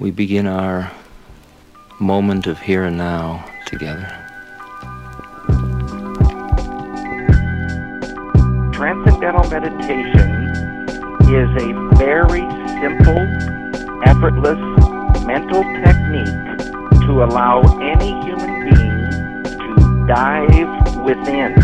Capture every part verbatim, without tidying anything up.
we begin our moment of here and now together. Transcendental meditation is a very simple, effortless mental technique to allow any human being to dive within.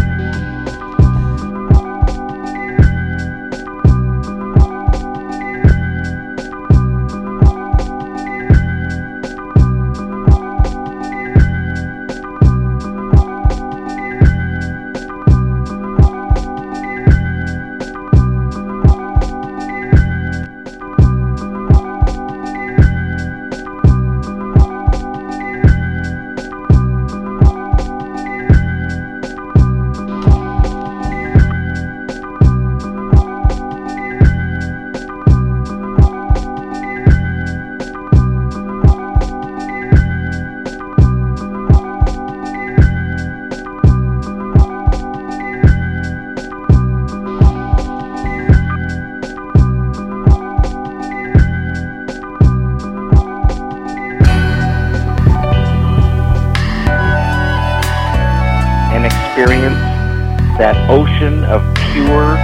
Of pure,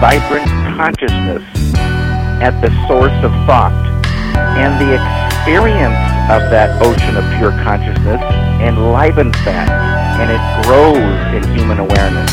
vibrant consciousness at the source of thought. And the experience of that ocean of pure consciousness enlivens that, and it grows in human awareness.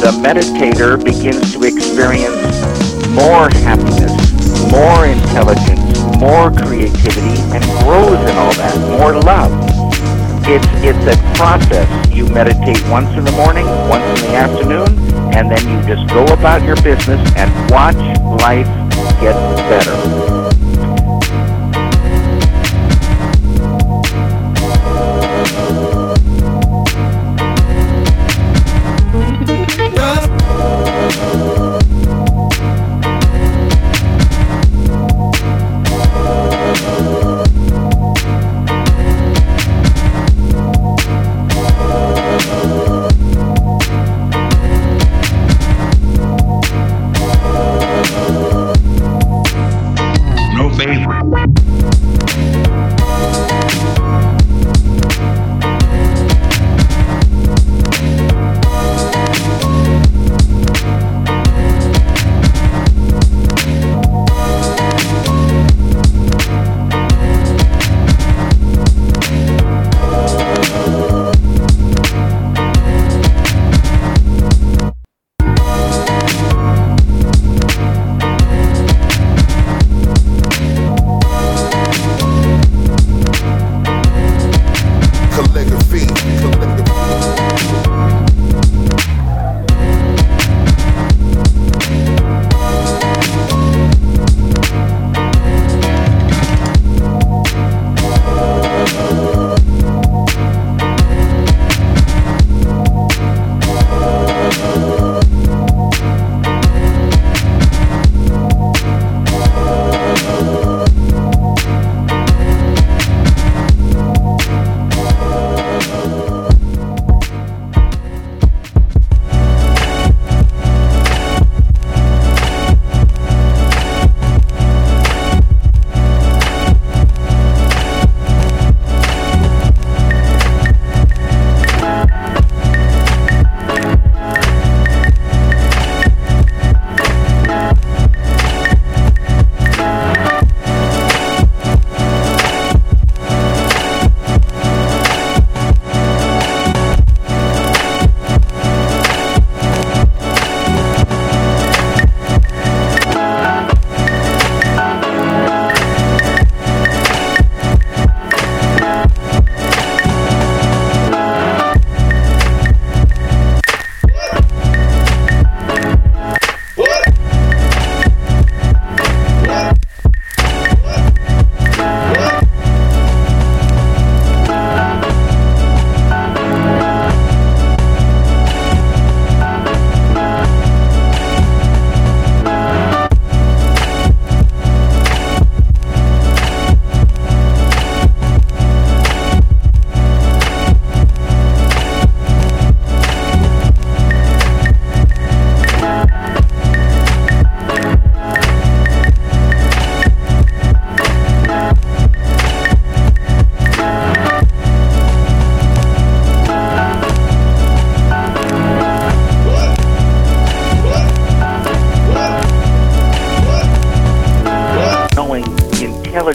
The meditator begins to experience more happiness, more intelligence, more creativity, and grows in all that, more love. It's it's a process. You meditate once in the morning, once in the afternoon, and then you just go about your business and watch life get better.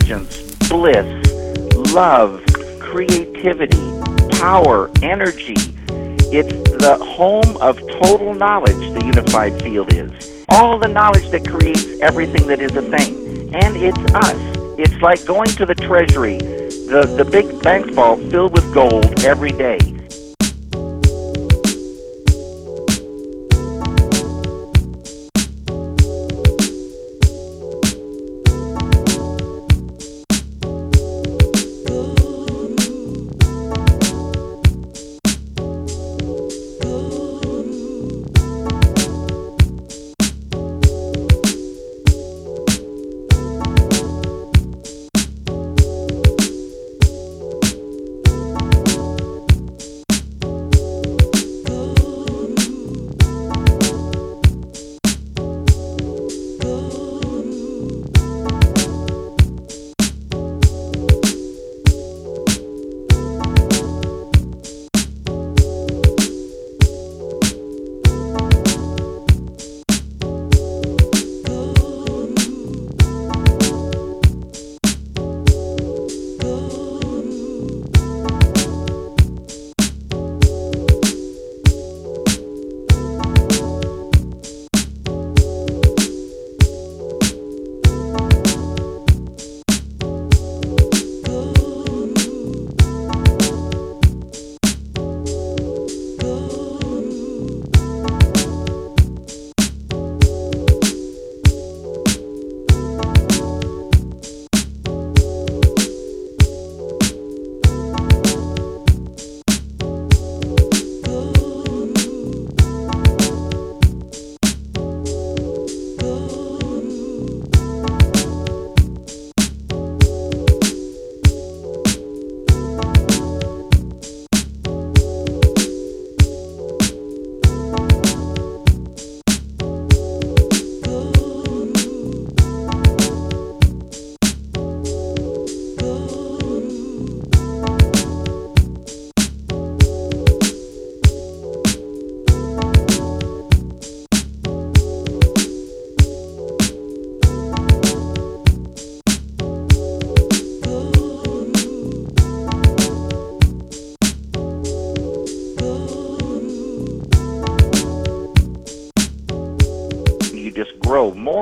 intelligence, bliss, love, creativity, power, energy. It's the home of total knowledge, the unified field is. All the knowledge that creates everything that is a thing. And it's us. It's like going to the treasury, the, the big bank vault filled with gold every day.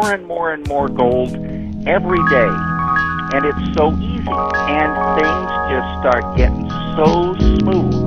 And more and more gold every day, and it's so easy, and things just start getting so smooth.